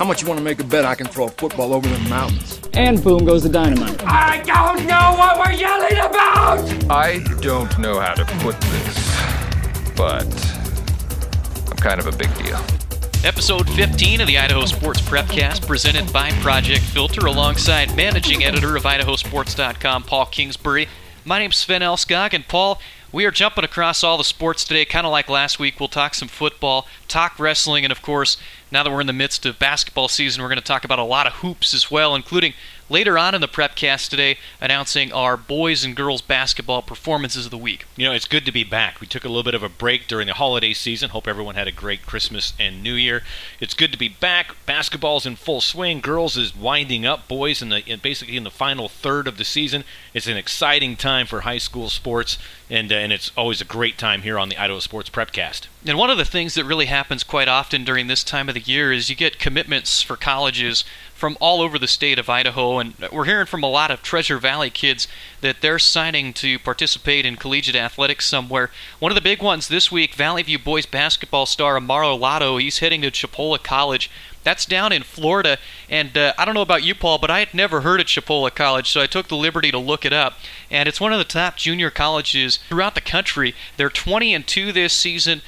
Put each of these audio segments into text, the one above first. How much you want to make a bet I can throw a football over the mountains? And boom goes the dynamite. I don't know what we're yelling about! I don't know how to put this, but I'm kind of a big deal. Episode 15 of the Idaho Sports Prepcast, presented by Project Filter, alongside managing editor of idahosports.com, Paul Kingsbury. My name's Sven Elskog, and Paul, we are jumping across all the sports today, kind of like last week. We'll talk some football, talk wrestling, and of course, now that we're in the midst of basketball season, we're going to talk about a lot of hoops as well, including later on in the Prepcast today, announcing our boys and girls basketball performances of the week. You know, it's good to be back. We took a little bit of a break during the holiday season. Hope everyone had a great Christmas and New Year. It's good to be back. Basketball's in full swing. Girls is winding up. Boys basically in the final third of the season. It's an exciting time for high school sports, and it's always a great time here on the Idaho Sports Prepcast. And one of the things that really happens quite often during this time of the year is you get commitments for colleges from all over the state of Idaho, and we're hearing from a lot of Treasure Valley kids that they're signing to participate in collegiate athletics somewhere. One of the big ones this week, Valley View boys basketball star Amaro Lotto, he's heading to Chipola College. That's down in Florida, and I don't know about you, Paul, but I had never heard of Chipola College, so I took the liberty to look it up, and it's one of the top junior colleges throughout the country. They're 20-2 this season.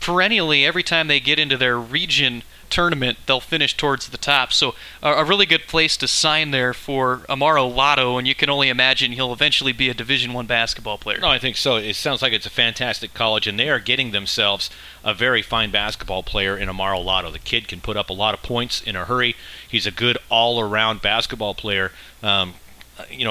Perennially, every time they get into their region tournament, they'll finish towards the top, so a really good place to sign there for Amaro Lotto, and you can only imagine he'll eventually be a Division I basketball player. No, I think so. It sounds like it's a fantastic college, and they are getting themselves a very fine basketball player in Amaro Lotto. The kid can put up a lot of points in a hurry. He's a good all-around basketball player,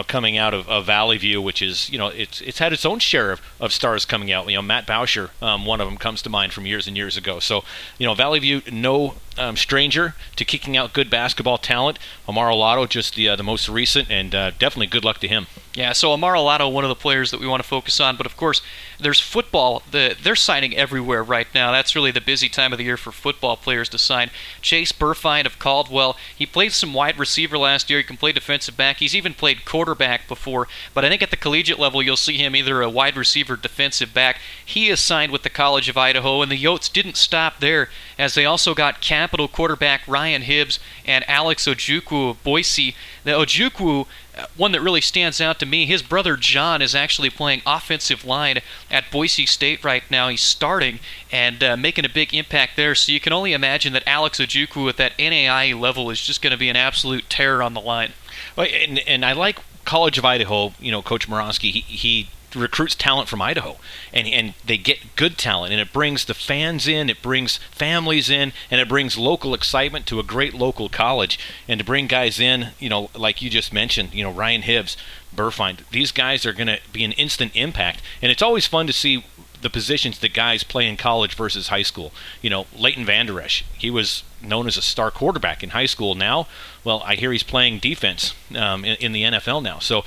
coming out of Valley View, which is, it's had its own share of stars coming out. Matt Bauscher, one of them comes to mind from years and years ago. So, Valley View, no stranger to kicking out good basketball talent. Amaro Lotto, just the most recent, and definitely good luck to him. Yeah, so Amaro Lotto, one of the players that we want to focus on. But, of course, there's football. They're signing everywhere right now. That's really the busy time of the year for football players to sign. Chase Burfine of Caldwell, he played some wide receiver last year. He can play defensive back. He's even played quarterback before. But I think at the collegiate level, you'll see him either a wide receiver, defensive back. He is signed with the College of Idaho, and the Yotes didn't stop there, as they also got Capital quarterback Ryan Hibbs and Alex Ojukwu of Boise. The Ojukwu, one that really stands out to me, his brother John is actually playing offensive line at Boise State right now. He's starting and making a big impact there. So you can only imagine that Alex Ojukwu at that NAIA level is just going to be an absolute terror on the line. And I like College of Idaho. Coach Moronsky, he recruits talent from Idaho, and they get good talent, and it brings the fans in, it brings families in, and it brings local excitement to a great local college. And to bring guys in, like you just mentioned, Ryan Hibbs, Burfine, these guys are going to be an instant impact. And it's always fun to see the positions that guys play in college versus high school. Leighton Vander Esch, he was known as a star quarterback in high school. Now, well, I hear he's playing defense in the NFL now. So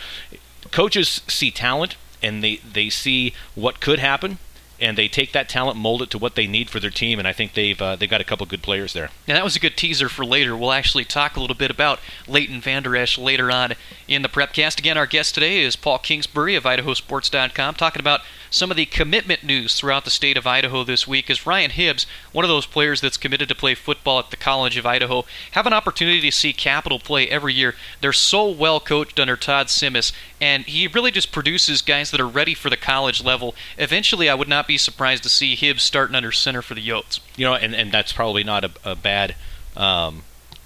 coaches see talent, and they see what could happen, and they take that talent, mold it to what they need for their team, and I think they've got a couple good players there. Now, that was a good teaser for later. We'll actually talk a little bit about Leighton Vander Esch later on in the Prepcast. Again, our guest today is Paul Kingsbury of idahosports.com, talking about some of the commitment news throughout the state of Idaho this week, as Ryan Hibbs, one of those players that's committed to play football at the College of Idaho, have an opportunity to see Capital play every year. They're so well coached under Todd Simmons, and he really just produces guys that are ready for the college level. Eventually, I would not be surprised to see Hibbs starting under center for the Yotes. And that's probably not a bad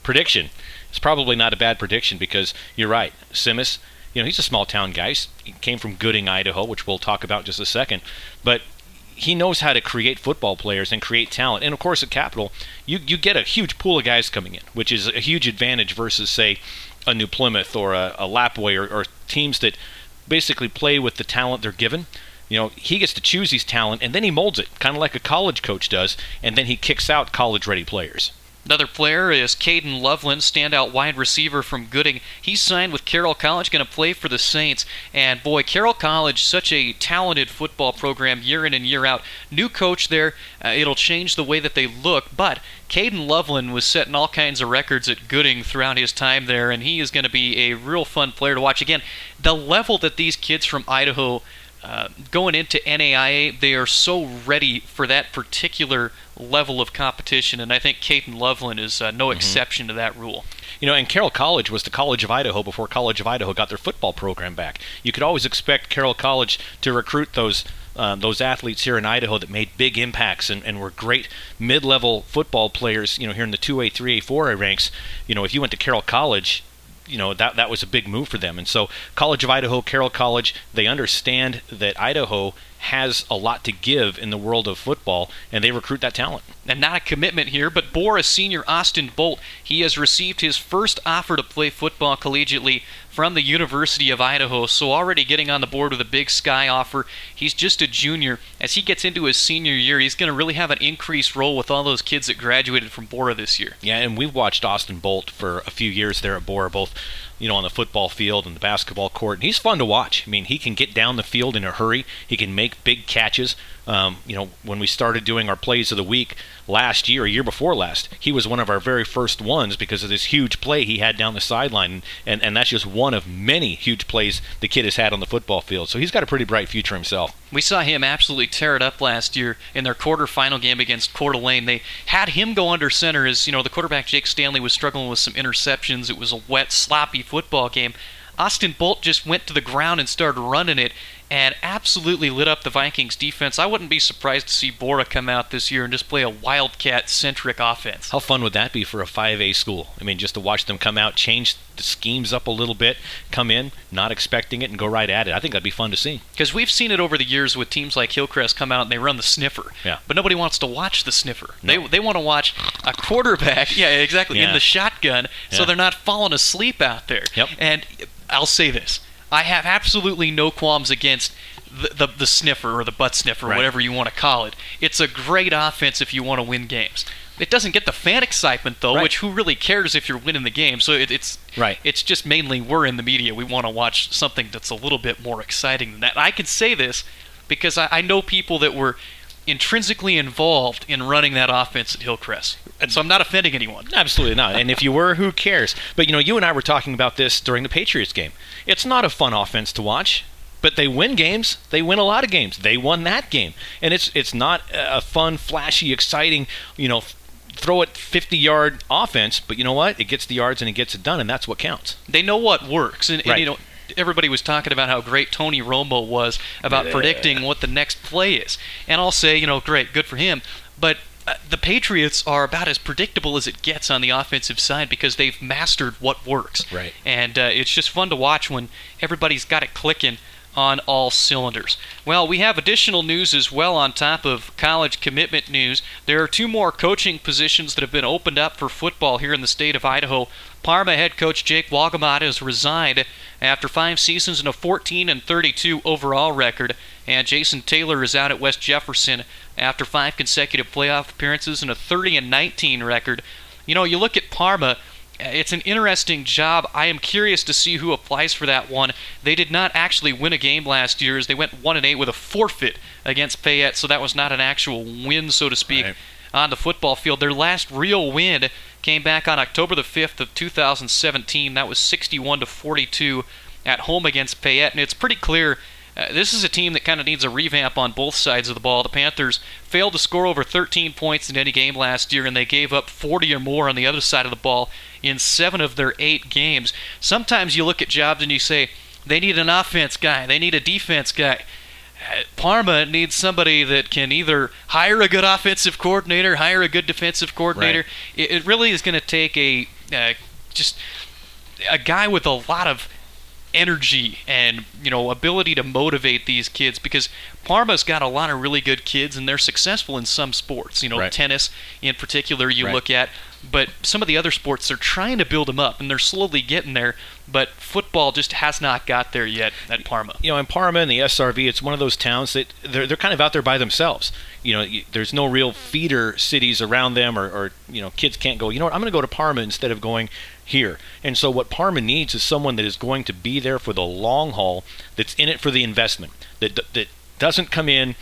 prediction. It's probably not a bad prediction, because you're right, Simmons, he's a small-town guy. He came from Gooding, Idaho, which we'll talk about in just a second. But he knows how to create football players and create talent. And, of course, at Capital, you get a huge pool of guys coming in, which is a huge advantage versus, say, a New Plymouth or a Lapway or teams that basically play with the talent they're given. He gets to choose his talent, and then he molds it, kind of like a college coach does, and then he kicks out college-ready players. Another player is Caden Loveland, standout wide receiver from Gooding. He's signed with Carroll College, going to play for the Saints. And, boy, Carroll College, such a talented football program year in and year out. New coach there. It'll change the way that they look. But Caden Loveland was setting all kinds of records at Gooding throughout his time there, and he is going to be a real fun player to watch. Again, the level that these kids from Idaho going into NAIA, they are so ready for that particular level of competition, and I think Caden Loveland is no exception to that rule. You know, and Carroll College was the College of Idaho before College of Idaho got their football program back. You could always expect Carroll College to recruit those athletes here in Idaho that made big impacts and were great mid-level football players, you know, here in the 2A, 3A, 4A ranks. You know, if you went to Carroll College, you know, that was a big move for them. And so College of Idaho, Carroll College, they understand that Idaho has a lot to give in the world of football, and they recruit that talent. And not a commitment here, but Bora senior Austin Bolt, he has received his first offer to play football collegiately from the University of Idaho, so already getting on the board with a Big Sky offer. He's just a junior. As he gets into his senior year, he's going to really have an increased role with all those kids that graduated from Bora this year. Yeah, and we've watched Austin Bolt for a few years there at Bora, both, you know, on the football field and the basketball court, and he's fun to watch. I mean, he can get down the field in a hurry. He can make big catches. You know, when we started doing our plays of the week last year, a year before last, he was one of our very first ones because of this huge play he had down the sideline, and that's just one of many huge plays the kid has had on the football field. So he's got a pretty bright future himself. We saw him absolutely tear it up last year in their quarterfinal game against Coeur d'Alene. They had him go under center as, you know, the quarterback Jake Stanley was struggling with some interceptions. It was a wet, sloppy football game. Austin Bolt just went to the ground and started running it and absolutely lit up the Vikings defense. I wouldn't be surprised to see Bora come out this year and just play a Wildcat-centric offense. How fun would that be for a 5A school? I mean, just to watch them come out, change the schemes up a little bit, come in, not expecting it, and go right at it. I think that'd be fun to see. Because we've seen it over the years with teams like Hillcrest come out and they run the sniffer. Yeah. But nobody wants to watch the sniffer. No. They want to watch a quarterback, yeah, exactly, yeah, in the shotgun, yeah, so they're not falling asleep out there. Yep. And I'll say this. I have absolutely no qualms against the sniffer or the butt sniffer, right, whatever you want to call it. It's a great offense if you want to win games. It doesn't get the fan excitement, though, right, which who really cares if you're winning the game? So it's right. It's just mainly we're in the media. We want to watch something that's a little bit more exciting than that. I can say this because I know people that were intrinsically involved in running that offense at Hillcrest. And so I'm not offending anyone. Absolutely not. And if you were, who cares? But, you know, you and I were talking about this during the Patriots game. It's not a fun offense to watch, but they win games. They win a lot of games. They won that game. And it's not a fun, flashy, exciting, you know, throw it 50-yard offense. But you know what? It gets the yards and it gets it done, and that's what counts. They know what works. And, right, you know, everybody was talking about how great Tony Romo was about predicting what the next play is. And I'll say, you know, great, good for him. But the Patriots are about as predictable as it gets on the offensive side because they've mastered what works. Right. And it's just fun to watch when everybody's got it clicking on all cylinders. Well, we have additional news as well on top of college commitment news. There are two more coaching positions that have been opened up for football here in the state of Idaho. Parma head coach Jake Walgamot has resigned after 5 seasons and a 14-32 overall record, and Jason Taylor is out at West Jefferson after 5 consecutive playoff appearances and a 30-19 record. You know, you look at Parma, it's an interesting job. I am curious to see who applies for that one. They did not actually win a game last year as they went 1-8 with a forfeit against Payette, so that was not an actual win, so to speak, right, on the football field. Their last real win came back on October the 5th of 2017. That was 61-42 at home against Payette, and it's pretty clear this is a team that kind of needs a revamp on both sides of the ball. The Panthers failed to score over 13 points in any game last year, and they gave up 40 or more on the other side of the ball in 7 of their 8 games. Sometimes you look at jobs and you say, they need an offense guy, they need a defense guy. Parma needs somebody that can either hire a good offensive coordinator, hire a good defensive coordinator. Right. It really is going to take a guy with a lot of energy and, you know, ability to motivate these kids, because Parma's got a lot of really good kids and they're successful in some sports, you know, right, tennis in particular you right, look at, but some of the other sports they're trying to build them up and they're slowly getting there, but football just has not got there yet at Parma. You know, in Parma and the SRV, it's one of those towns that they're kind of out there by themselves. You know, there's no real feeder cities around them, or you know, kids can't go, you know what, I'm going to go to Parma instead of going here. And so what Parma needs is someone that is going to be there for the long haul, that's in it for the investment, that doesn't come in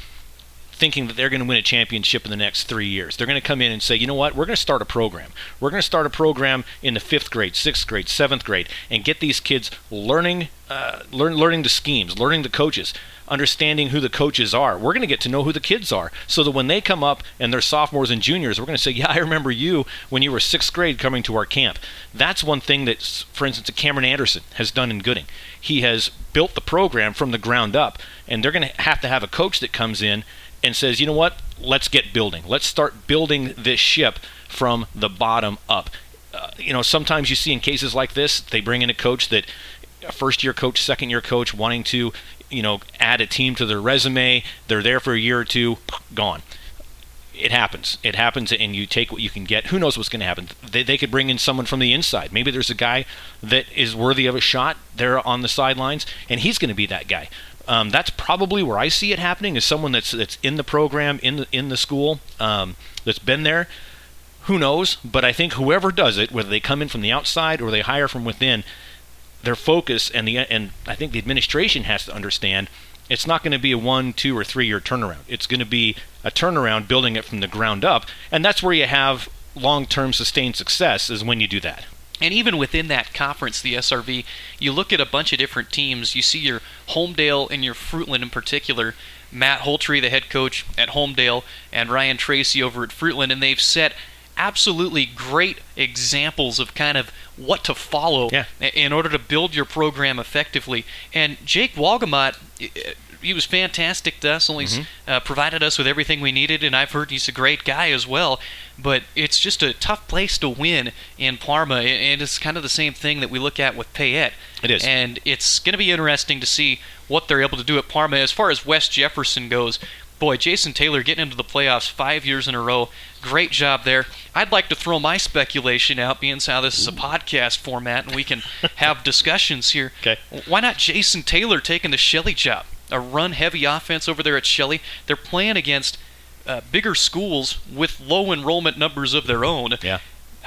thinking that they're going to win a championship in the next 3 years. They're going to come in and say, you know what, we're going to start a program. We're going to start a program in the 5th grade, 6th grade, 7th grade, and get these kids learning the schemes, learning the coaches, understanding who the coaches are. We're going to get to know who the kids are so that when they come up and they're sophomores and juniors, we're going to say, yeah, I remember you when you were 6th grade coming to our camp. That's one thing that, for instance, Cameron Anderson has done in Gooding. He has built the program from the ground up, and they're going to have a coach that comes in and says, you know what, let's get building. Let's start building this ship from the bottom up. Sometimes you see in cases like this, they bring in a coach that, a first-year coach, second-year coach, wanting to, add a team to their resume. They're there for a year or two, gone. It happens. It happens, and you take what you can get. Who knows what's going to happen? They could bring in someone from the inside. Maybe there's a guy that is worthy of a shot there on the sidelines, and he's going to be that guy. That's probably where I see it happening, is someone that's in the program, in the school, that's been there. Who knows? But I think whoever does it, whether they come in from the outside or they hire from within, their focus and I think the administration has to understand it's not going to be a 1, 2, or 3 year turnaround. It's going to be a turnaround, building it from the ground up, and that's where you have long-term sustained success, is when you do that. And even within that conference, the SRV, you look at a bunch of different teams. You see your Holmdel and your Fruitland in particular. Matt Holtry, the head coach at Holmdel, and Ryan Tracy over at Fruitland, and they've set absolutely great examples of kind of what to follow in order to build your program effectively. And Jake Walgamot, he was fantastic to us, only provided us with everything we needed, and I've heard he's a great guy as well. But it's just a tough place to win in Parma, and it's kind of the same thing that we look at with Payette. It is. And it's going to be interesting to see what they're able to do at Parma. As far as West Jefferson goes, boy, Jason Taylor getting into the playoffs 5 years in a row. Great job there. I'd like to throw my speculation out, being how this is a podcast format and we can have discussions here. Okay. Why not Jason Taylor taking the Shelley job? A run-heavy offense over there at Shelley. They're playing against bigger schools with low enrollment numbers of their own. Yeah.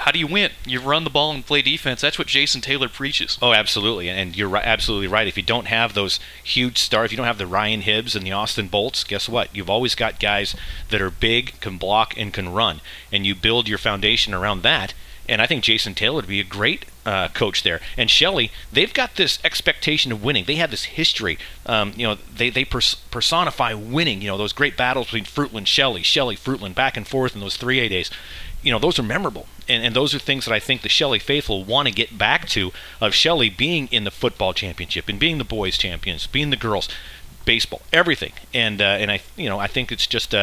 How do you win? You run the ball and play defense. That's what Jason Taylor preaches. Oh, absolutely. And you're absolutely right. If you don't have those huge stars, if you don't have the Ryan Hibbs and the Austin Bolts, guess what? You've always got guys that are big, can block, and can run. And you build your foundation around that. And I think Jason Taylor would be a great coach there. And Shelley, they've got this expectation of winning. They have this history. They personify winning. Those great battles between Fruitland, Shelley, Fruitland, back and forth in those 3A days. Those are memorable, and those are things that I think the Shelley faithful want to get back to, of Shelley being in the football championship and being the boys champions, being the girls, baseball, everything. And I think it's just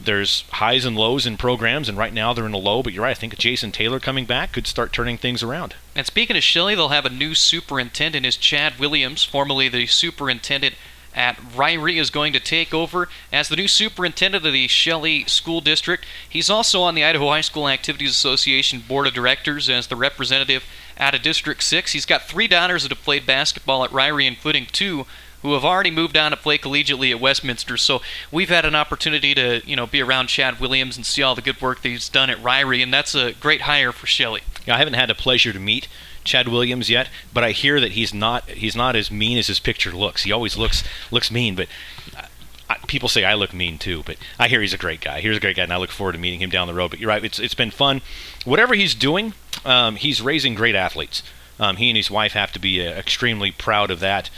there's highs and lows in programs, and right now they're in a low. But you're right, I think Jason Taylor coming back could start turning things around. And speaking of Shelley, they'll have a new superintendent. Is Chad Williams, formerly the superintendent at Ryrie, is going to take over as the new superintendent of the Shelley School District. He's also on the Idaho High School Activities Association Board of Directors as the representative out of District 6. He's got 3 daughters that have played basketball at Ryrie, including 2 who have already moved on to play collegiately at Westminster. So we've had an opportunity to be around Chad Williams and see all the good work that he's done at Ryrie, and that's a great hire for Shelley. I haven't had the pleasure to meet Chad Williams yet, but I hear that he's not as mean as his picture looks. He always looks mean, but people say I look mean too, but I hear he's a great guy. And I look forward to meeting him down the road. But you're right, it's been fun. Whatever he's doing, he's raising great athletes. He and his wife have to be extremely proud of that.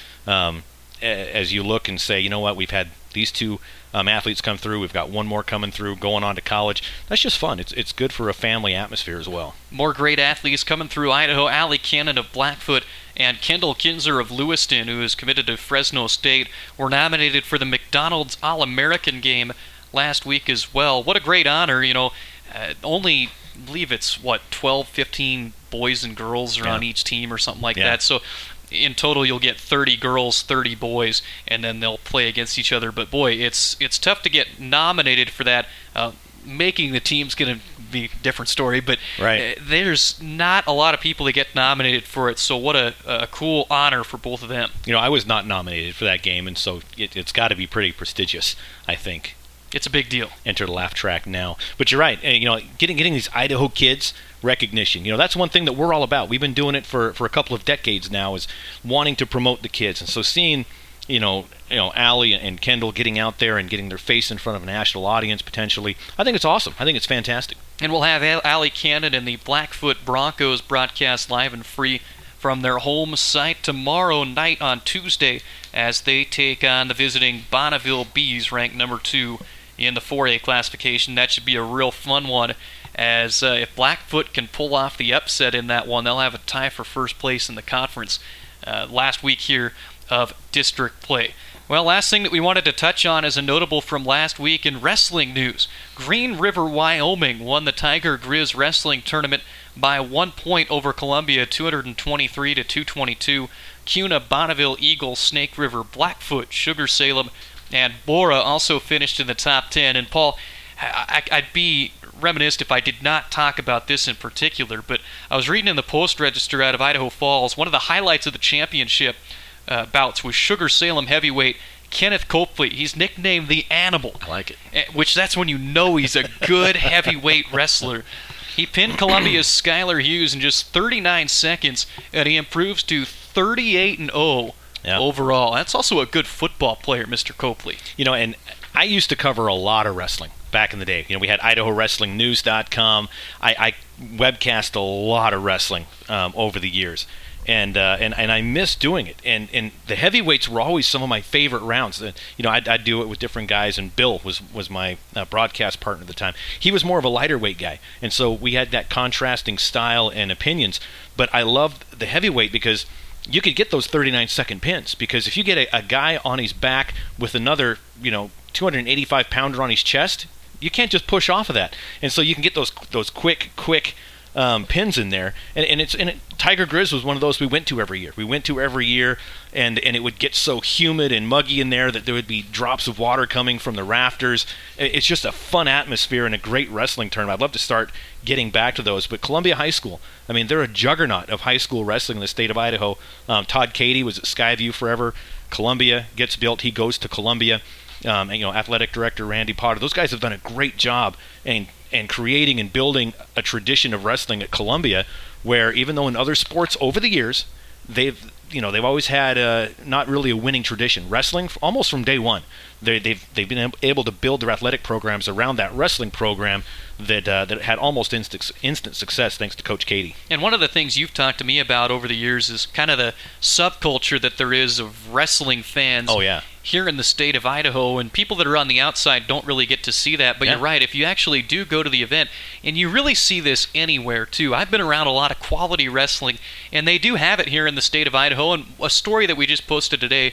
As you look and say, you know what, we've had these 2 athletes come through. We've got one more coming through, going on to college. That's just fun. It's good for a family atmosphere as well. More great athletes coming through Idaho. Allie Cannon of Blackfoot and Kendall Kinzer of Lewiston, who is committed to Fresno State, were nominated for the McDonald's All-American game last week as well. What a great honor. Only, I believe it's, 12, 15 boys and girls are on each team or something like that. So in total, you'll get 30 girls, 30 boys, and then they'll play against each other. But, boy, it's tough to get nominated for that. Making the team's going to be a different story, but there's not a lot of people that get nominated for it, so what a cool honor for both of them. I was not nominated for that game, and so it's got to be pretty prestigious, I think. It's a big deal. Enter the laugh track now. But you're right. Getting these Idaho kids recognition. That's one thing that we're all about. We've been doing it for a couple of decades now, is wanting to promote the kids. And so seeing you know, Allie and Kendall getting out there and getting their face in front of a national audience potentially. I think it's awesome. I think it's fantastic. And we'll have Allie Cannon and the Blackfoot Broncos broadcast live and free from their home site tomorrow night on Tuesday as they take on the visiting Bonneville Bees, ranked number 2 in the 4A classification. That should be a real fun one, as if Blackfoot can pull off the upset in that one, they'll have a tie for first place in the conference last week here of district play. Well, last thing that we wanted to touch on is a notable from last week in wrestling news. Green River, Wyoming won the Tiger Grizz wrestling tournament by 1 point over Columbia, 223-222. CUNA, Bonneville, Eagle, Snake River, Blackfoot, Sugar Salem, and Bora also finished in the top 10. And Paul, I'd be reminiscent if I did not talk about this in particular, but I was reading in the Post Register out of Idaho Falls, one of the highlights of the championship bouts was Sugar Salem heavyweight Kenneth Copley. He's nicknamed the Animal. I like it. Which, that's when you know he's a good heavyweight wrestler. He pinned Columbia's Skylar Hughes in just 39 seconds, and he improves to 38-0 overall. That's also a good football player, Mr. Copley. You know, and I used to cover a lot of wrestling back in the day. You know, we had IdahoWrestlingNews.com. I webcast a lot of wrestling over the years. And I miss doing it. And the heavyweights were always some of my favorite rounds. You know, I'd do it with different guys, and Bill was my broadcast partner at the time. He was more of a lighter weight guy, and so we had that contrasting style and opinions. But I loved the heavyweight because you could get those 39-second pins, because if you get a guy on his back with another, you know, 285-pounder on his chest, you can't just push off of that. And so you can get those quick pins in there, and Tiger Grizz was one of those we went to every year. And it would get so humid and muggy in there that there would be drops of water coming from the rafters. It's just a fun atmosphere and a great wrestling tournament. I'd love to start getting back to those. But Columbia High School, I mean, they're a juggernaut of high school wrestling in the state of Idaho. Todd Cady was at Skyview forever. Columbia gets built. He goes to Columbia. And, you know, athletic director Randy Potter. Those guys have done a great job and creating and building a tradition of wrestling at Columbia, where even though in other sports over the years they've always had not really a winning tradition. Wrestling, almost from day one, they've been able to build their athletic programs around that wrestling program that had almost instant success thanks to Coach Cady. And one of the things you've talked to me about over the years is kind of the subculture that there is of wrestling fans. Oh yeah. Here in the state of Idaho, and people that are on the outside don't really get to see that, but You're right, if you actually do go to the event, and you really see this anywhere too. I've been around a lot of quality wrestling, and they do have it here in the state of Idaho, and a story that we just posted today,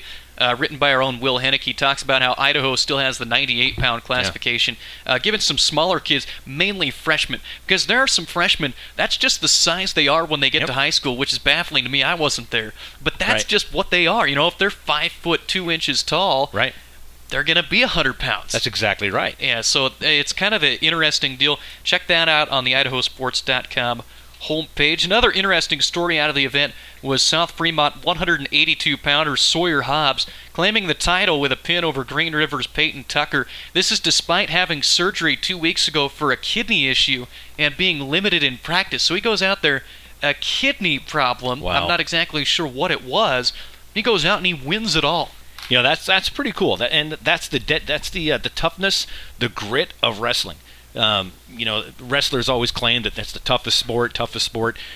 written by our own Will Hennicky, talks about how Idaho still has the 98-pound classification, given some smaller kids, mainly freshmen, because there are some freshmen, that's just the size they are when they get to high school, which is baffling to me. I wasn't there, but that's just what they are. You know, if they're 5 foot 2 inches tall, they're going to be 100 pounds. That's exactly right. Yeah, so it's kind of an interesting deal. Check that out on the idahosports.com homepage. Another interesting story out of the event was South Fremont 182-pounder Sawyer Hobbs claiming the title with a pin over Green River's Peyton Tucker. This is despite having surgery 2 weeks ago for a kidney issue and being limited in practice. So he goes out there, a kidney problem. Wow. I'm not exactly sure what it was. He goes out and he wins it all. You know, that's pretty cool. That's the toughness, the grit of wrestling. You know, wrestlers always claim that that's the toughest sport,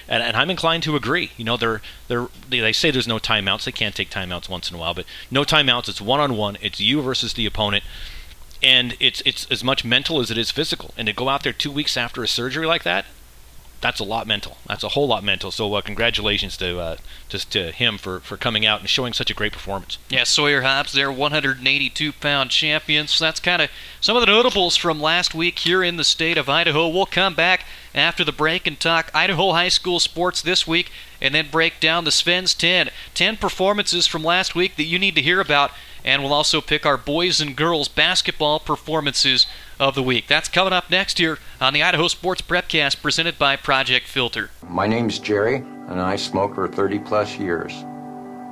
and I'm inclined to agree. You know, they say there's no timeouts. They can take timeouts once in a while, but no timeouts. It's one-on-one. It's you versus the opponent, and it's as much mental as it is physical. And to go out there 2 weeks after a surgery like that, that's a lot mental. That's a whole lot mental. So congratulations to him for coming out and showing such a great performance. Yeah, Sawyer Hobbs, their 182-pound champion. So that's kind of some of the notables from last week here in the state of Idaho. We'll come back after the break and talk Idaho high school sports this week, and then break down the Sven's 10. 10 performances from last week that you need to hear about, and we'll also pick our boys and girls basketball performances of the week. That's coming up next here on the Idaho Sports Prepcast, presented by Project Filter. My name's Jerry, and I smoked for 30-plus years.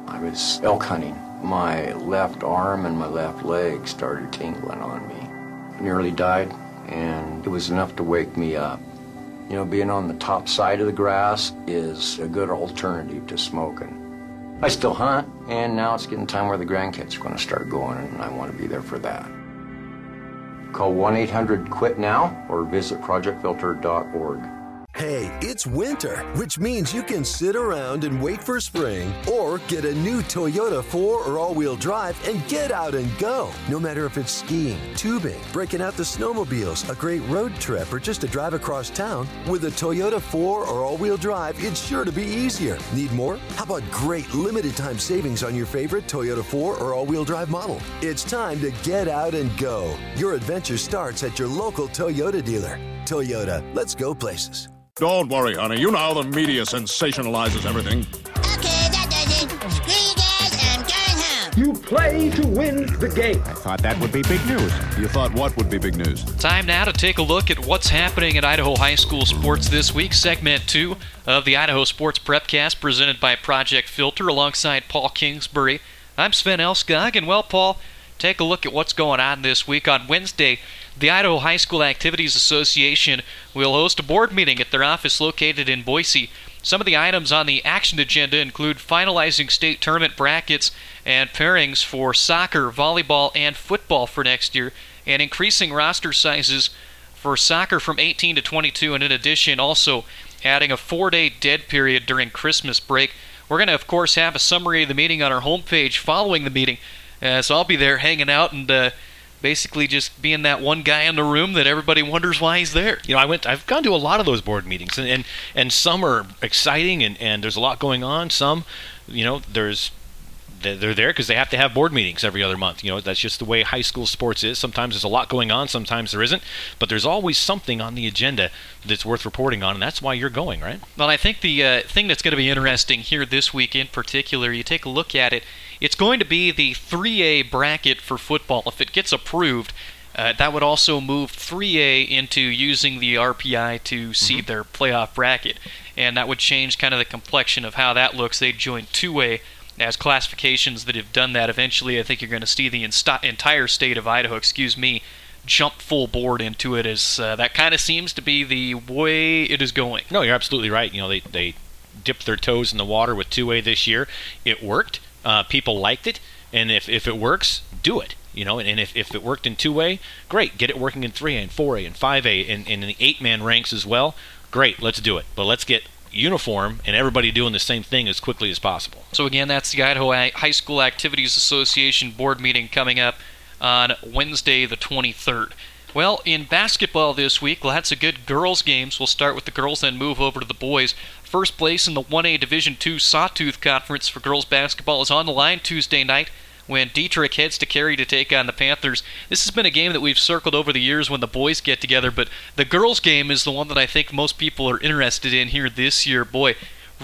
I was elk hunting. My left arm and my left leg started tingling on me. I nearly died, and it was enough to wake me up. You know, being on the top side of the grass is a good alternative to smoking. I still hunt, and now it's getting time where the grandkids are going to start going, and I want to be there for that. Call 1-800-QUIT-NOW or visit projectfilter.org. Hey, it's winter, which means you can sit around and wait for spring or get a new Toyota 4 or all-wheel drive and get out and go. No matter if it's skiing, tubing, breaking out the snowmobiles, a great road trip, or just a drive across town, with a Toyota 4 or all-wheel drive, it's sure to be easier. Need more? How about great limited-time savings on your favorite Toyota 4 or all-wheel drive model? It's time to get out and go. Your adventure starts at your local Toyota dealer. Toyota, let's go places. Don't worry, honey. You know how the media sensationalizes everything. Okay, that does it. Screw you guys, I'm going home. You play to win the game. I thought that would be big news. You thought what would be big news? Time now to take a look at what's happening at Idaho high school sports this week. Segment 2 of the Idaho Sports Prepcast presented by Project Filter alongside Paul Kingsbury. I'm Sven Elskog, and well, Paul, take a look at what's going on this week. On Wednesday, the Idaho High School Activities Association will host a board meeting at their office located in Boise. Some of the items on the action agenda include finalizing state tournament brackets and pairings for soccer, volleyball, and football for next year, and increasing roster sizes for soccer from 18 to 22, and in addition also adding a 4-day dead period during Christmas break. We're going to, of course, have a summary of the meeting on our homepage following the meeting, so I'll be there hanging out and basically just being that one guy in the room that everybody wonders why he's there. You know, I've gone to a lot of those board meetings, and some are exciting, and there's a lot going on. Some, you know, they're there because they have to have board meetings every other month. You know, that's just the way high school sports is. Sometimes there's a lot going on, sometimes there isn't, but there's always something on the agenda that's worth reporting on, and that's why you're going, right? Well, I think the thing that's going to be interesting here this week in particular, you take a look at it, it's going to be the 3A bracket for football. If it gets approved, that would also move 3A into using the RPI to seed their playoff bracket, and that would change kind of the complexion of how that looks. They'd join 2A as classifications that have done that. Eventually, I think you're going to see the entire state of Idaho, jump full board into it, as that kind of seems to be the way it is going. No, you're absolutely right. You know, they dipped their toes in the water with 2A this year. It worked. People liked it, and if it works, do it. You know, and if it worked in 2A, great. Get it working in 3A and 4A and 5A and in the 8-man ranks as well. Great, let's do it. But let's get uniform and everybody doing the same thing as quickly as possible. So again, that's the Idaho High School Activities Association board meeting coming up on Wednesday the 23rd. Well, in basketball this week, lots of good girls games. We'll start with the girls, then move over to the boys. First place in the 1A Division II Sawtooth Conference for girls basketball is on the line Tuesday night when Dietrich heads to Cary to take on the Panthers. This has been a game that we've circled over the years when the boys get together, but the girls game is the one that I think most people are interested in here this year. Boy,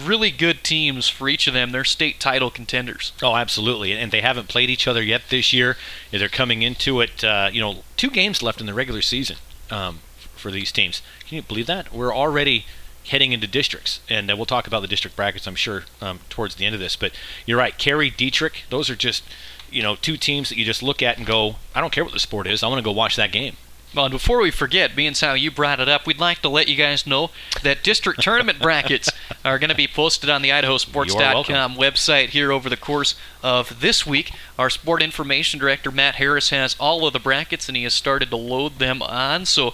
really good teams for each of them. They're state title contenders. Oh, absolutely, and they haven't played each other yet this year. They're coming into it, 2 games left in the regular season for these teams. Can you believe that? We're already heading into districts, and we'll talk about the district brackets, I'm sure, towards the end of this, but you're right, Cary, Dietrich, those are just, you know, two teams that you just look at and go, I don't care what the sport is, I want to go watch that game. Well, and before we forget, being how you brought it up, we'd like to let you guys know that district tournament brackets are going to be posted on the idahosports.com website here over the course of this week. Our sport information director, Matt Harris, has all of the brackets, and he has started to load them on, so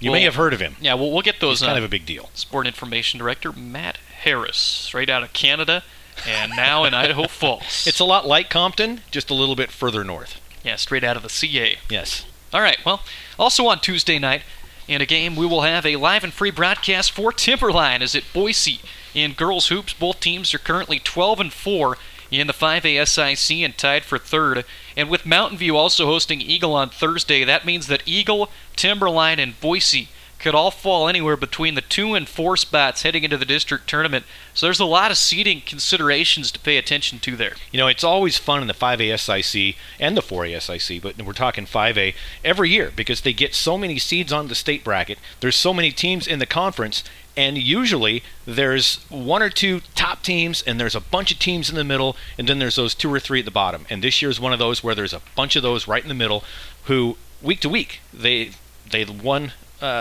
you may have heard of him. Yeah, we'll get those. He's kind of a big deal. Sport information director, Matt Harris, straight out of Canada, and now in Idaho Falls. It's a lot like Compton, just a little bit further north. Yeah, straight out of the CA. Yes. All right, well, also on Tuesday night, in a game, we will have a live and free broadcast for Timberline as at Boise. In girls hoops, both teams are currently 12-4 in the 5A SIC and tied for third. And with Mountain View also hosting Eagle on Thursday, that means that Eagle, Timberline, and Boise could all fall anywhere between the 2 and 4 spots heading into the district tournament. So there's a lot of seeding considerations to pay attention to there. You know, it's always fun in the 5A SIC and the 4A SIC, but we're talking 5A every year because they get so many seeds on the state bracket. There's so many teams in the conference, and usually there's 1 or 2 top teams, and there's a bunch of teams in the middle, and then there's those 2 or 3 at the bottom. And this year's one of those where there's a bunch of those right in the middle who, week to week, they won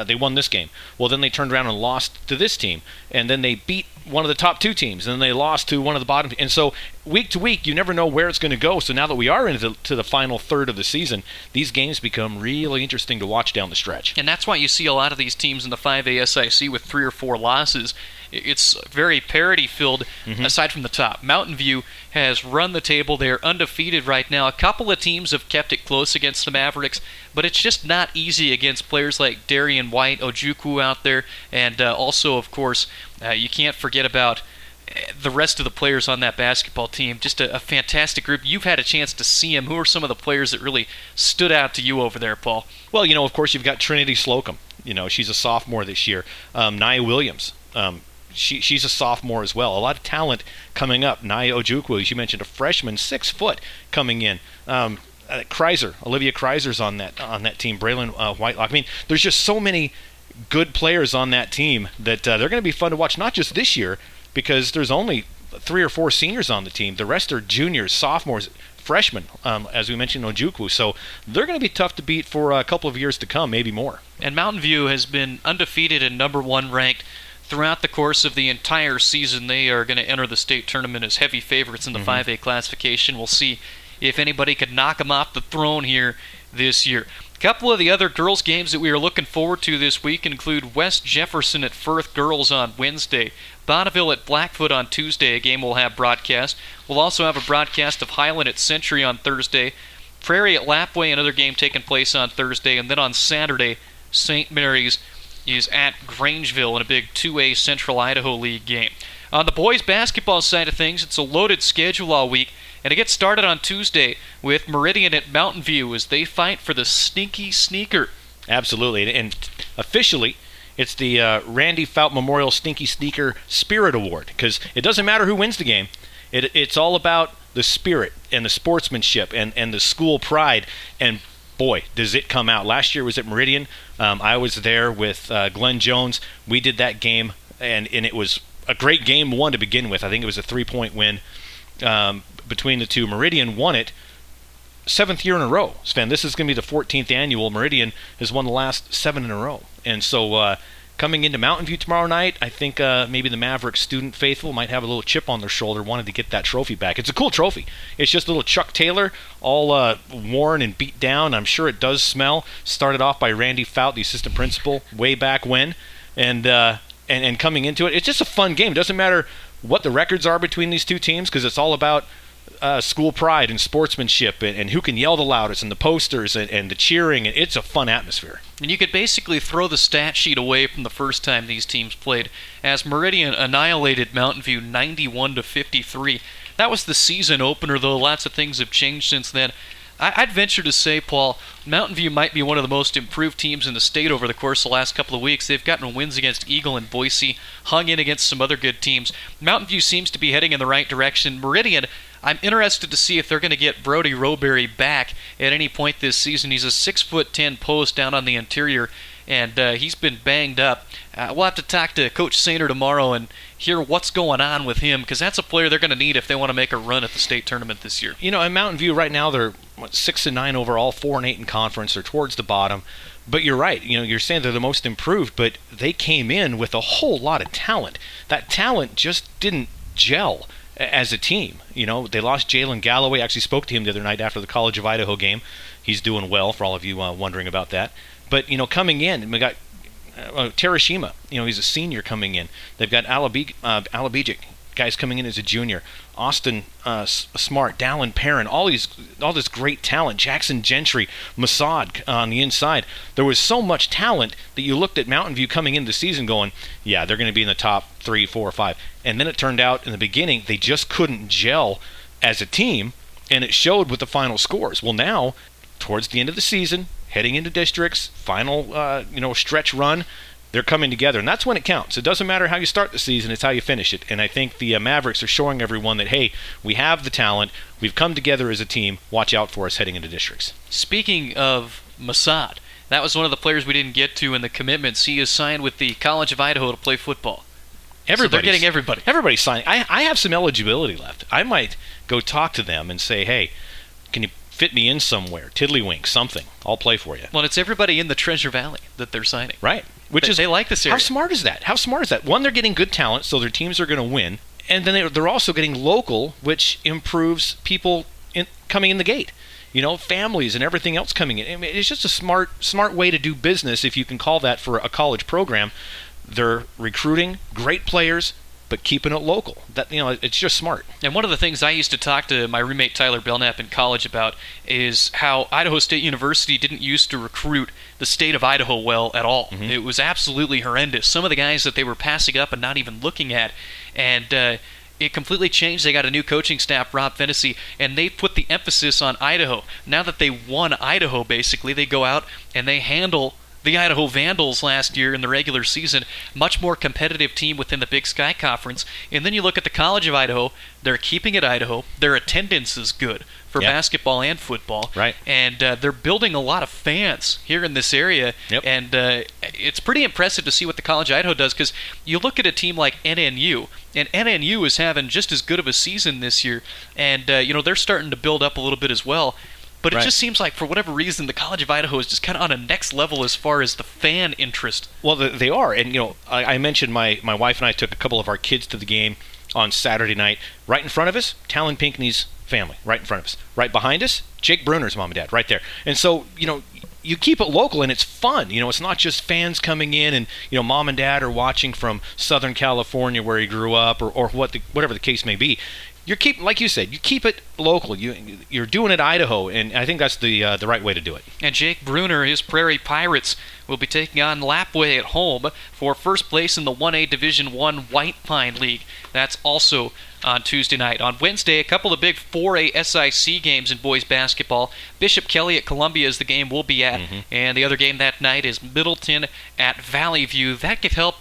they won this game. Well, then they turned around and lost to this team. And then they beat one of the top two teams. And then they lost to one of the bottom. And so week to week, you never know where it's going to go. So now that we are into the final third of the season, these games become really interesting to watch down the stretch. And that's why you see a lot of these teams in the 5A SIC with 3 or 4 losses. It's very parity-filled aside from the top. Mountain View has run the table. They're undefeated right now. A couple of teams have kept it close against the Mavericks, but it's just not easy against players like Darian White, Ojukwu out there, and also, of course, you can't forget about the rest of the players on that basketball team. Just a fantastic group. You've had a chance to see them. Who are some of the players that really stood out to you over there, Paul? Well, you know, of course, you've got Trinity Slocum. You know, she's a sophomore this year. Nia Williams, she's a sophomore as well. A lot of talent coming up. Nia Ojukwu, as you mentioned, a freshman, 6 foot coming in. Olivia Kreiser's on that team. Braylon Whitelock. I mean, there's just so many good players on that team that they're going to be fun to watch. Not just this year, because there's only 3 or 4 seniors on the team. The rest are juniors, sophomores, freshmen, as we mentioned, Ojukwu. So they're going to be tough to beat for a couple of years to come, maybe more. And Mountain View has been undefeated and number 1 ranked throughout the course of the entire season. They are going to enter the state tournament as heavy favorites in the 5A classification. We'll see if anybody could knock them off the throne here this year. A couple of the other girls' games that we are looking forward to this week include West Jefferson at Firth Girls on Wednesday, Bonneville at Blackfoot on Tuesday, a game we'll have broadcast. We'll also have a broadcast of Highland at Century on Thursday, Prairie at Lapway, another game taking place on Thursday, and then on Saturday, St. Mary's is at Grangeville in a big 2A Central Idaho League game. On the boys' basketball side of things, it's a loaded schedule all week, and it gets started on Tuesday with Meridian at Mountain View as they fight for the stinky sneaker. Absolutely, and officially, it's the Randy Fout Memorial Stinky Sneaker Spirit Award, because it doesn't matter who wins the game. It's all about the spirit and the sportsmanship and the school pride, and boy, does it come out. Last year was at Meridian. I was there with Glenn Jones. We did that game, and it was a great game one to begin with. I think it was a 3-point win between the two. Meridian won it 7th year in a row. Sven, this is going to be the 14th annual. Meridian has won the last 7 in a row. And so coming into Mountain View tomorrow night, I think maybe the Mavericks student faithful might have a little chip on their shoulder, wanted to get that trophy back. It's a cool trophy. It's just a little Chuck Taylor, all worn and beat down. I'm sure it does smell. Started off by Randy Fout, the assistant principal, way back when. And coming into it, it's just a fun game. It doesn't matter what the records are between these two teams, because it's all about school pride and sportsmanship and who can yell the loudest and the posters and the cheering. It's a fun atmosphere. And you could basically throw the stat sheet away from the first time these teams played, as Meridian annihilated Mountain View 91-53. That was the season opener, though. Lots of things have changed since then. I'd venture to say, Paul, Mountain View might be one of the most improved teams in the state over the course of the last couple of weeks. They've gotten wins against Eagle and Boise, hung in against some other good teams. Mountain View seems to be heading in the right direction. Meridian, I'm interested to see if they're going to get Brody Roberry back at any point this season. He's a 6'10" post down on the interior, and he's been banged up. We'll have to talk to Coach Sainer tomorrow and hear what's going on with him, because that's a player they're going to need if they want to make a run at the state tournament this year. You know, in Mountain View right now, they're 6-9 overall, 4-8 in conference. They're towards the bottom. But you're right. You know, you're saying they're the most improved, but they came in with a whole lot of talent. That talent just didn't gel as a team. You know, they lost Jalen Galloway. I actually spoke to him the other night after the College of Idaho game. He's doing well, for all of you wondering about that. But, you know, coming in, we got Terashima. You know, he's a senior coming in. They've got Alabijic, guys coming in as a junior. Austin Smart, Dallin Perrin, all this great talent. Jackson Gentry, Masad on the inside. There was so much talent that you looked at Mountain View coming into the season going, yeah, they're going to be in the top 3, 4, 5. And then it turned out in the beginning they just couldn't gel as a team, and it showed with the final scores. Well, now, towards the end of the season, heading into districts, final stretch run, they're coming together, and that's when it counts. It doesn't matter how you start the season, it's how you finish it. And I think the Mavericks are showing everyone that, hey, we have the talent, we've come together as a team, watch out for us heading into districts. Speaking of Masad, that was one of the players we didn't get to in the commitments. He is signed with the College of Idaho to play football. So they're getting everybody. Everybody's signing. I have some eligibility left. I might go talk to them and say, hey, can you fit me in somewhere, tiddlywink, something. I'll play for you. Well, it's everybody in the Treasure Valley that they're signing. Right. Which is, they like this area. How smart is that? How smart is that? One, they're getting good talent, so their teams are going to win. And then they're also getting local, which improves people coming in the gate. You know, families and everything else coming in. I mean, it's just a smart way to do business, if you can call that, for a college program. They're recruiting great players, but keeping it local. That, you know, it's just smart. And one of the things I used to talk to my roommate Tyler Belknap in college about is how Idaho State University didn't used to recruit the state of Idaho well at all. Mm-hmm. It was absolutely horrendous. Some of the guys that they were passing up and not even looking at, and it completely changed. They got a new coaching staff, Rob Fennessy, and they put the emphasis on Idaho. Now that they won Idaho, basically, they go out and they handle the Idaho Vandals last year in the regular season, much more competitive team within the Big Sky Conference. And then you look at the College of Idaho, they're keeping it Idaho. Their attendance is good for basketball and football. Right. And they're building a lot of fans here in this area. Yep. And it's pretty impressive to see what the College of Idaho does, because you look at a team like NNU, and NNU is having just as good of a season this year. And, you know, they're starting to build up a little bit as well. But it just seems like, for whatever reason, the College of Idaho is just kind of on a next level as far as the fan interest. Well, they are. And, you know, I mentioned my wife and I took a couple of our kids to the game on Saturday night. Right in front of us, Talon Pinckney's family, right in front of us. Right behind us, Jake Bruner's mom and dad, right there. And so, you know, you keep it local, and it's fun. You know, it's not just fans coming in and, you know, mom and dad are watching from Southern California where he grew up, or whatever the case may be. Like you said, you keep it local. You're doing it Idaho, and I think that's the right way to do it. And Jake Bruner, his Prairie Pirates, will be taking on Lapway at home for first place in the 1A Division I White Pine League. That's also on Tuesday night. On Wednesday, a couple of big 4A SIC games in boys basketball. Bishop Kelly at Columbia is the game we'll be at, and the other game that night is Middleton at Valley View. That could help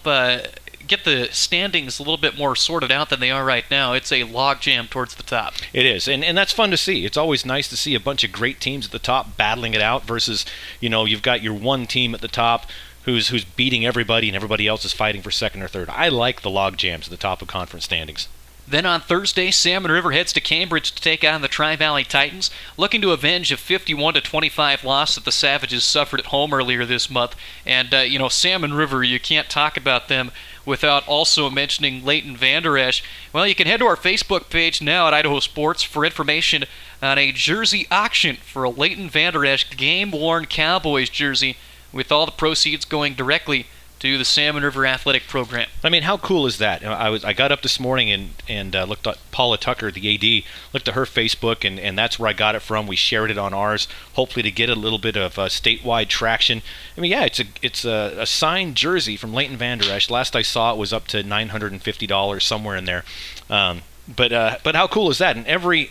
get the standings a little bit more sorted out than they are right now. It's a logjam towards the top. It is, and that's fun to see. It's always nice to see a bunch of great teams at the top battling it out versus, you know, you've got your one team at the top who's beating everybody, and everybody else is fighting for second or third. I like the logjams at the top of conference standings. Then on Thursday, Salmon River heads to Cambridge to take on the Tri-Valley Titans, looking to avenge a 51-25 loss that the Savages suffered at home earlier this month. And, you know, Salmon River, you can't talk about them without also mentioning Leighton Vander Esch. Well, you can head to our Facebook page now at Idaho Sports for information on a jersey auction for a Leighton Vander Esch game-worn Cowboys jersey, with all the proceeds going directly to the Salmon River Athletic Program. I mean, how cool is that? I got up this morning and looked at Paula Tucker, the AD, looked at her Facebook, and that's where I got it from. We shared it on ours, hopefully to get a little bit of statewide traction. I mean, yeah, it's a signed jersey from Leighton Vander Esch. Last I saw, it was up to $950, somewhere in there. But how cool is that? And every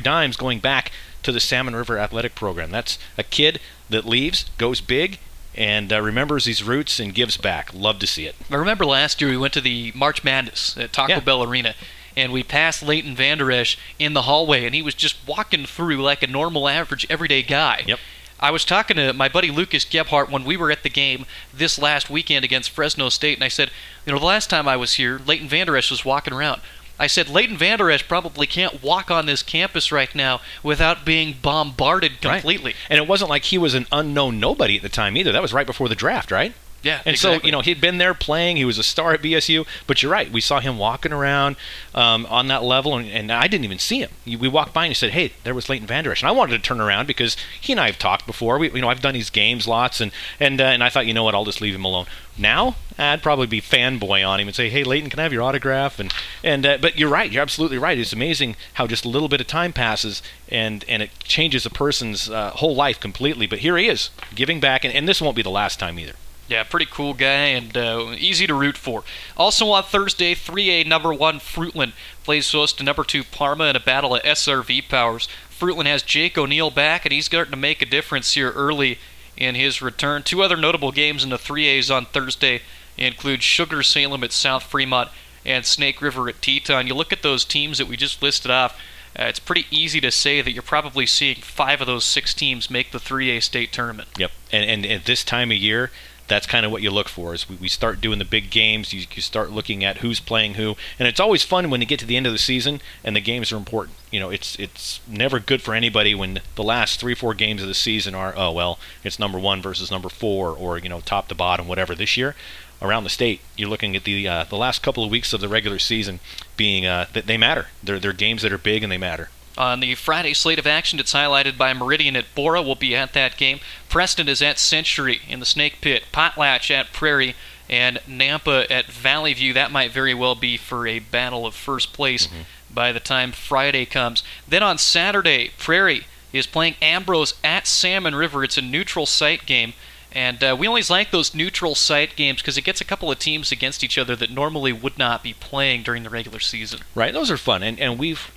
dime's going back to the Salmon River Athletic Program. That's a kid that leaves, goes big, and remembers his roots and gives back. Love to see it. I remember last year we went to the March Madness at Taco Bell Arena, and we passed Leighton Vander Esch in the hallway, and he was just walking through like a normal, average, everyday guy. Yep. I was talking to my buddy Lucas Gebhardt when we were at the game this last weekend against Fresno State, and I said, you know, the last time I was here, Leighton Vander Esch was walking around. I said, Leighton Vander Esch probably can't walk on this campus right now without being bombarded completely. Right. And it wasn't like he was an unknown nobody at the time either. That was right before the draft, right? Yeah, and exactly. So, you know, he'd been there playing. He was a star at BSU. But you're right. We saw him walking around on that level, and I didn't even see him. We walked by and he said, hey, there was Leighton Vander Esch. And I wanted to turn around because he and I have talked before. We, you know, I've done these games lots, and I thought, you know what, I'll just leave him alone. Now, I'd probably be fanboy on him and say, hey, Leighton, can I have your autograph? But you're right. You're absolutely right. It's amazing how just a little bit of time passes, and it changes a person's whole life completely. But here he is, giving back, and this won't be the last time either. Yeah, pretty cool guy, and easy to root for. Also on Thursday, 3A number 1 Fruitland plays host to number 2 Parma in a battle of SRV powers. Fruitland has Jake O'Neill back, and he's starting to make a difference here early in his return. Two other notable games in the 3As on Thursday include Sugar Salem at South Fremont and Snake River at Teton. You look at those teams that we just listed off, it's pretty easy to say that you're probably seeing 5 of those 6 teams make the 3A state tournament. Yep, and at this time of year, that's kind of what you look for. Is we start doing the big games, you start looking at who's playing who, and it's always fun when you get to the end of the season and the games are important. You know, it's never good for anybody when the last 3-4 games of the season are, oh well, it's number 1 versus number 4, or you know, top to bottom, whatever. This year, around the state, you're looking at the last couple of weeks of the regular season being that they matter. They're games that are big and they matter. On the Friday slate of action, it's highlighted by Meridian at Bora. We'll be at that game. Preston is at Century in the Snake Pit. Potlatch at Prairie. And Nampa at Valley View. That might very well be for a battle of first place by the time Friday comes. Then on Saturday, Prairie is playing Ambrose at Salmon River. It's a neutral site game. And we always like those neutral site games because it gets a couple of teams against each other that normally would not be playing during the regular season. Right, those are fun. And we've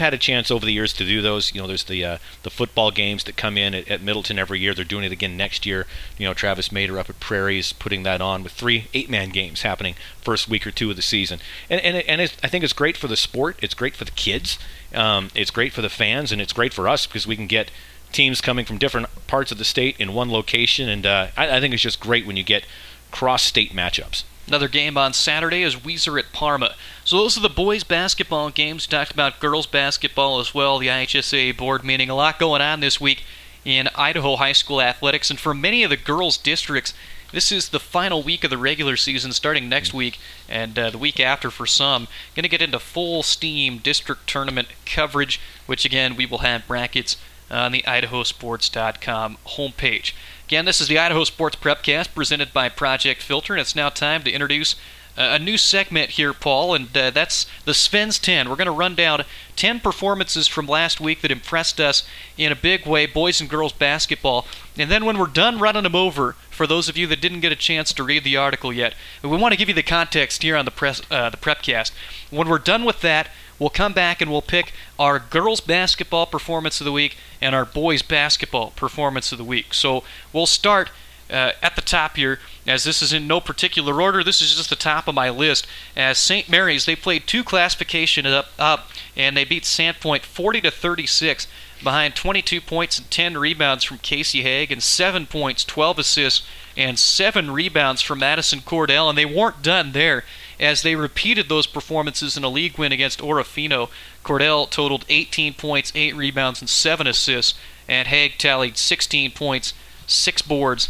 had a chance over the years to do those. You know, there's the football games that come in at Middleton every year. They're doing it again next year. You know, Travis Mader up at Prairie is putting that on with 3 8-man games happening first week or two of the season. And it's, I think it's great for the sport. It's great for the kids. It's great for the fans, and it's great for us because we can get teams coming from different parts of the state in one location, and I think it's just great when you get cross-state matchups. Another game on Saturday is Weezer at Parma. So those are the boys' basketball games. Talked about girls' basketball as well, the IHSAA board meeting. A lot going on this week in Idaho high school athletics, and for many of the girls' districts, this is the final week of the regular season starting next week and the week after for some. Going to get into full steam district tournament coverage, which, again, we will have brackets on the idahosports.com homepage. Again, this is the Idaho Sports Prepcast presented by Project Filter, and it's now time to introduce a new segment here, Paul, and that's the Sven's 10. We're going to run down 10 performances from last week that impressed us in a big way, boys and girls basketball. And then when we're done running them over, for those of you that didn't get a chance to read the article yet, we want to give you the context here on the Prepcast. When we're done with that, we'll come back and we'll pick our girls' basketball performance of the week and our boys' basketball performance of the week. So we'll start at the top here, as this is in no particular order. This is just the top of my list. As St. Mary's, they played two classification up and they beat Sandpoint 40-36 behind 22 points and 10 rebounds from Casey Haig and 7 points, 12 assists, and 7 rebounds from Madison Cordell. And they weren't done there, as they repeated those performances in a league win against Orofino. Cordell totaled 18 points, 8 rebounds, and 7 assists, and Haig tallied 16 points, 6 boards,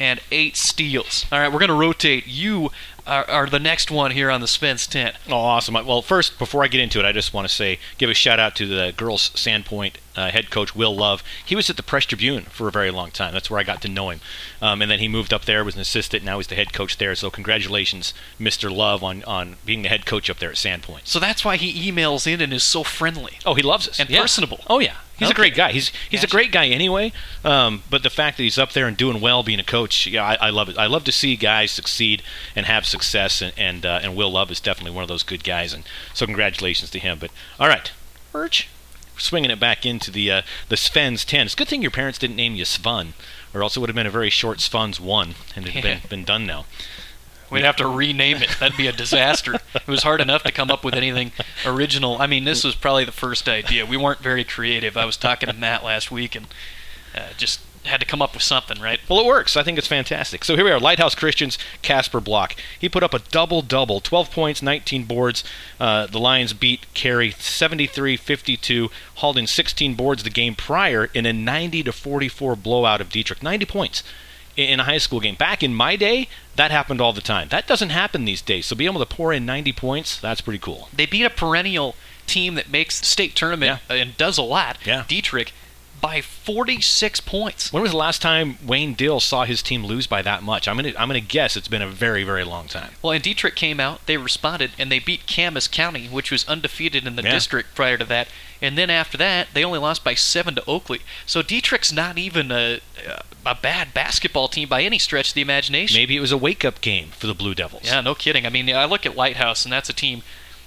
and 8 steals. All right, we're going to rotate. You are the next one here on the Spence tent. Oh, awesome. Well, first, before I get into it, I just want to say, give a shout-out to the girls' Sandpoint head coach, Will Love. He was at the Press Tribune for a very long time. That's where I got to know him. And then he moved up there, was an assistant, and now he's the head coach there. So congratulations, Mr. Love, on being the head coach up there at Sandpoint. So that's why he emails in and is so friendly. Oh, he loves us. And personable. Oh, yeah. He's a great guy. He's a great guy anyway. But the fact that he's up there and doing well, being a coach, yeah, I love it. I love to see guys succeed and have success. And Will Love is definitely one of those good guys. And so congratulations to him. But all right, Birch, swinging it back into the Sven's 10. It's a good thing your parents didn't name you Sven, or else it would have been a very short Sven's 1, and it'd been done now. We'd have to rename it. That'd be a disaster. It was hard enough to come up with anything original. I mean, this was probably the first idea. We weren't very creative. I was talking to Matt last week and just had to come up with something, right? Well, it works. I think it's fantastic. So here we are, Lighthouse Christian's Casper Block. He put up a double-double, 12 points, 19 boards. The Lions beat Cary 73-52, hauled in 16 boards the game prior in a 90-44 blowout of Dietrich. 90 points in a high school game. Back in my day, that happened all the time. That doesn't happen these days. So being able to pour in 90 points, that's pretty cool. They beat a perennial team that makes the state tournament and does a lot, Dietrich, by 46 points. When was the last time Wayne Dill saw his team lose by that much? I'm gonna guess it's been a very, very long time. Well, and Dietrich came out, they responded, and they beat Camas County, which was undefeated in the district prior to that. And then after that, they only lost by 7 to Oakley. So Dietrich's not even a bad basketball team by any stretch of the imagination. Maybe it was a wake-up game for the Blue Devils. Yeah, no kidding. I mean, I look at Lighthouse, and that's a team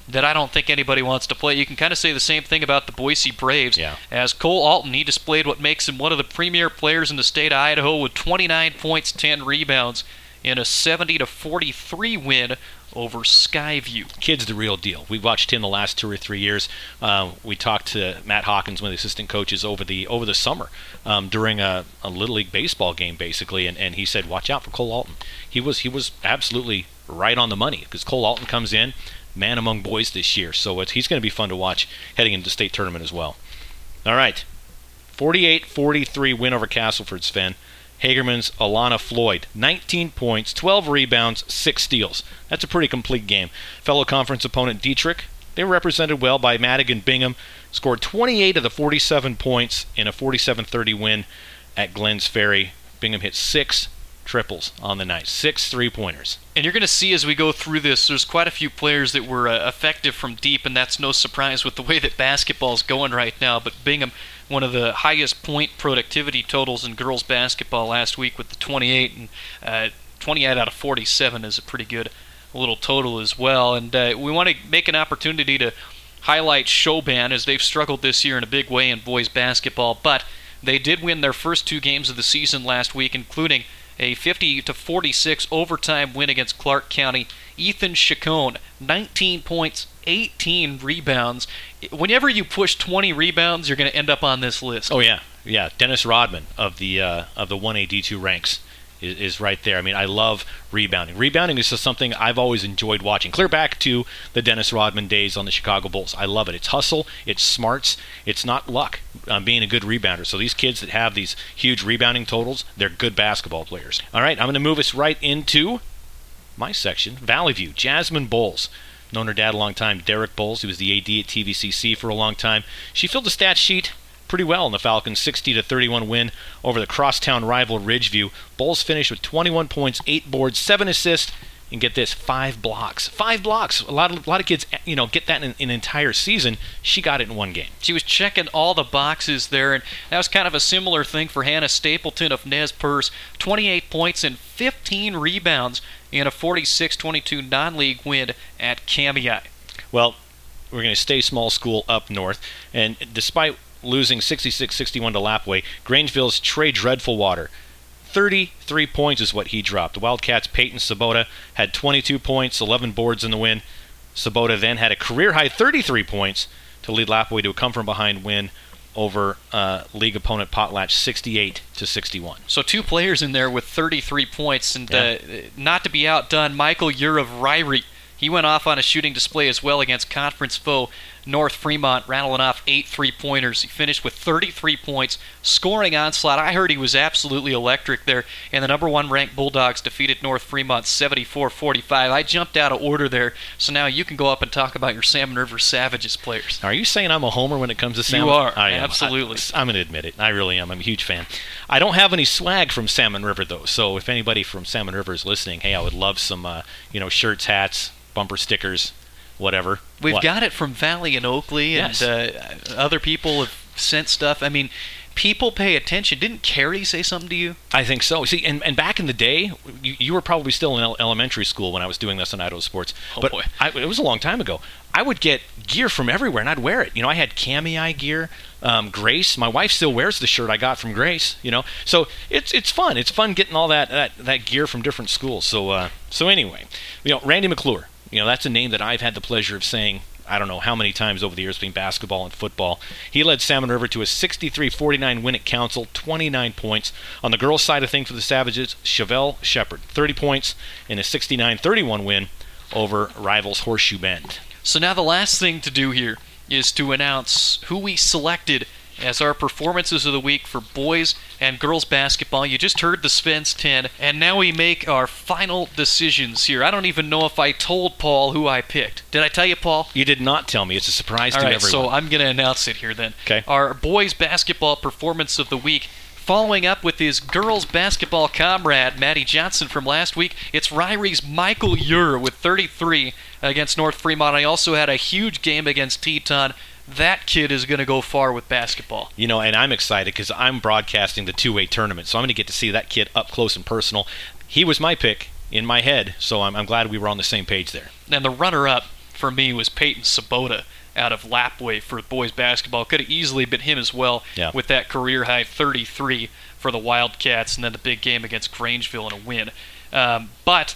that I don't think anybody wants to play. You can kind of say the same thing about the Boise Braves. Yeah. As Cole Alton, he displayed what makes him one of the premier players in the state of Idaho with 29 points, 10 rebounds in a 70-43 win over Skyview. Kid's the real deal. We've watched him the last 2 or 3 years. We talked to Matt Hawkins, one of the assistant coaches, over the summer during a Little League baseball game, basically, and he said, watch out for Cole Alton. He was absolutely right on the money because Cole Alton comes in, man among boys this year. So he's going to be fun to watch heading into the state tournament as well. All right, 48-43 win over Castleford, Sven. Hagerman's Alana Floyd, 19 points, 12 rebounds, 6 steals. That's a pretty complete game. Fellow conference opponent Dietrich, they were represented well by Madigan Bingham, scored 28 of the 47 points in a 47-30 win at Glens Ferry. Bingham hit 6 triples on the night, 6 three-pointers. And you're going to see as we go through this, there's quite a few players that were effective from deep, and that's no surprise with the way that basketball's going right now. But Bingham, one of the highest point productivity totals in girls basketball last week with the 28, and 28 out of 47 is a pretty good little total as well. And we want to make an opportunity to highlight Choban, as they've struggled this year in a big way in boys basketball, but they did win their first 2 games of the season last week, including a 50-46 overtime win against Clark County. Ethan Chacon, 19 points, 18 rebounds. Whenever you push 20 rebounds, you're going to end up on this list. Oh, yeah. Dennis Rodman of the 1A D2 ranks is right there. I mean, I love rebounding. Rebounding is just something I've always enjoyed watching. Clear back to the Dennis Rodman days on the Chicago Bulls. I love it. It's hustle. It's smarts. It's not luck being a good rebounder. So these kids that have these huge rebounding totals, they're good basketball players. All right, I'm going to move us right into my section, Valley View. Jasmine Bowles. Known her dad a long time, Derek Bowles. He was the AD at TVCC for a long time. She filled the stat sheet pretty well in the Falcons' 60-31 win over the crosstown rival Ridgeview. Bowles finished with 21 points, 8 boards, 7 assists, and get this, 5 blocks. 5 blocks. A lot of kids, get that in an entire season. She got it in one game. She was checking all the boxes there, and that was kind of a similar thing for Hannah Stapleton of Nez Perce. 28 points and 15 rebounds in a 46-22 non-league win at Kamei. Well, we're going to stay small school up north, and despite losing 66-61 to Lapway, Grangeville's Trey Dreadfulwater, 33 points is what he dropped. The Wildcats' Peyton Sabota had 22 points, 11 boards in the win. Sabota then had a career-high 33 points to lead Lapway to a come-from-behind win over league opponent Potlatch, 68-61. So 2 players in there with 33 points, and not to be outdone, Michael Ure of Ryrie. He went off on a shooting display as well against conference foe North Fremont, rattling off 8 three-pointers. He finished with 33 points, scoring onslaught. I heard he was absolutely electric there, and the number 1 ranked Bulldogs defeated North Fremont 74-45. I jumped out of order there, so now you can go up and talk about your Salmon River Savages players. Are you saying I'm a homer when it comes to Salmon? You are, I am. Absolutely. I'm going to admit it. I really am. I'm a huge fan. I don't have any swag from Salmon River, though, so if anybody from Salmon River is listening, hey, I would love some shirts, hats, bumper stickers, whatever. We've got it from Valley and Oakley, and other people have sent stuff. I mean, people pay attention. Didn't Carrie say something to you? I think so. See, and back in the day, you were probably still in elementary school when I was doing this on Idaho Sports. Oh, but boy. It was a long time ago. I would get gear from everywhere, and I'd wear it. I had Kamei gear, Grace. My wife still wears the shirt I got from Grace, So it's fun. It's fun getting all that gear from different schools. So anyway, Randy McClure. That's a name that I've had the pleasure of saying I don't know how many times over the years between basketball and football. He led Salmon River to a 63-49 win at Council, 29 points. On the girls' side of things for the Savages, Chevelle Shepard, 30 points in a 69-31 win over rivals Horseshoe Bend. So now the last thing to do here is to announce who we selected as our performances of the week for boys and girls basketball. You just heard the Spence 10, and now we make our final decisions here. I don't even know if I told Paul who I picked. Did I tell you, Paul? You did not tell me. It's a surprise to everyone. All right, so I'm going to announce it here then. Okay. Our boys basketball performance of the week, following up with his girls basketball comrade, Maddie Johnson, from last week. It's Ryrie's Michael Ure with 33 against North Fremont. I also had a huge game against Teton. That kid is going to go far with basketball. And I'm excited because I'm broadcasting the two-way tournament, so I'm going to get to see that kid up close and personal. He was my pick in my head, so I'm glad we were on the same page there. And the runner-up for me was Peyton Sabota out of Lapway for boys basketball. Could have easily been him as well with that career-high 33 for the Wildcats and then the big game against Grangeville in a win. But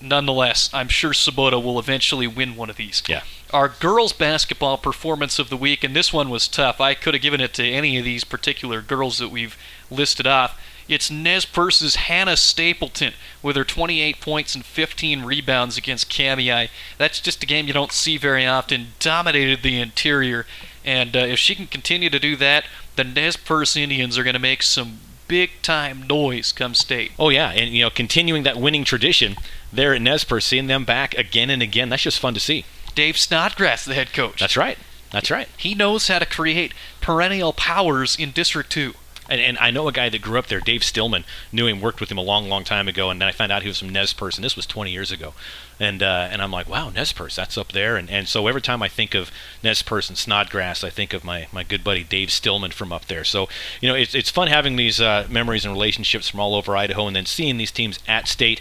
nonetheless, I'm sure Sabota will eventually win one of these. Yeah. Our girls basketball performance of the week, and this one was tough. I could have given it to any of these particular girls that we've listed off. It's Nez versus Hannah Stapleton with her 28 points and 15 rebounds against Kamei. That's just a game you don't see very often. Dominated the interior. And if she can continue to do that, the Nez Perce Indians are going to make some big-time noise come state. Oh, yeah, and, you know, continuing that winning tradition there at Nez Perce, seeing them back again and again, that's just fun to see. Dave Snodgrass, the head coach. That's right. That's right. He knows how to create perennial powers in District 2. And I know a guy that grew up there, Dave Stillman, knew him, worked with him a long, long time ago, and then I found out he was from Nez Perce, and this was 20 years ago. And I'm like, wow, Nez Perce, that's up there. And so every time I think of Nez Perce and Snodgrass, I think of my good buddy Dave Stillman from up there. So, you know, it's fun having these memories and relationships from all over Idaho, and then seeing these teams at state.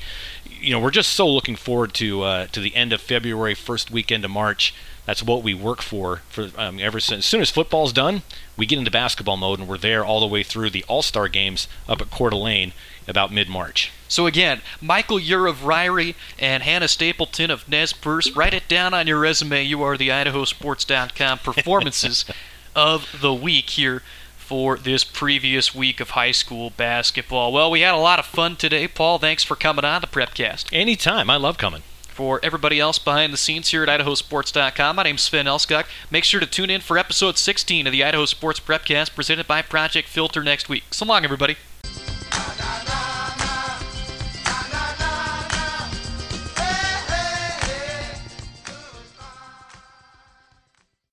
You know, we're just so looking forward to the end of February, first weekend of March. That's what we work for ever since. As soon as football's done, we get into basketball mode, and we're there all the way through the All-Star games up at Coeur d'Alene about mid-March. So again, Michael Ure of Ryrie and Hannah Stapleton of Nez Perce, write it down on your resume. You are the IdahoSports.com performances of the week here for this previous week of high school basketball. Well, we had a lot of fun today, Paul. Thanks for coming on the PrepCast. Anytime. I love coming. For everybody else behind the scenes here at IdahoSports.com, my name's Sven Elskog. Make sure to tune in for episode 16 of the Idaho Sports PrepCast presented by Project Filter next week. So long, everybody.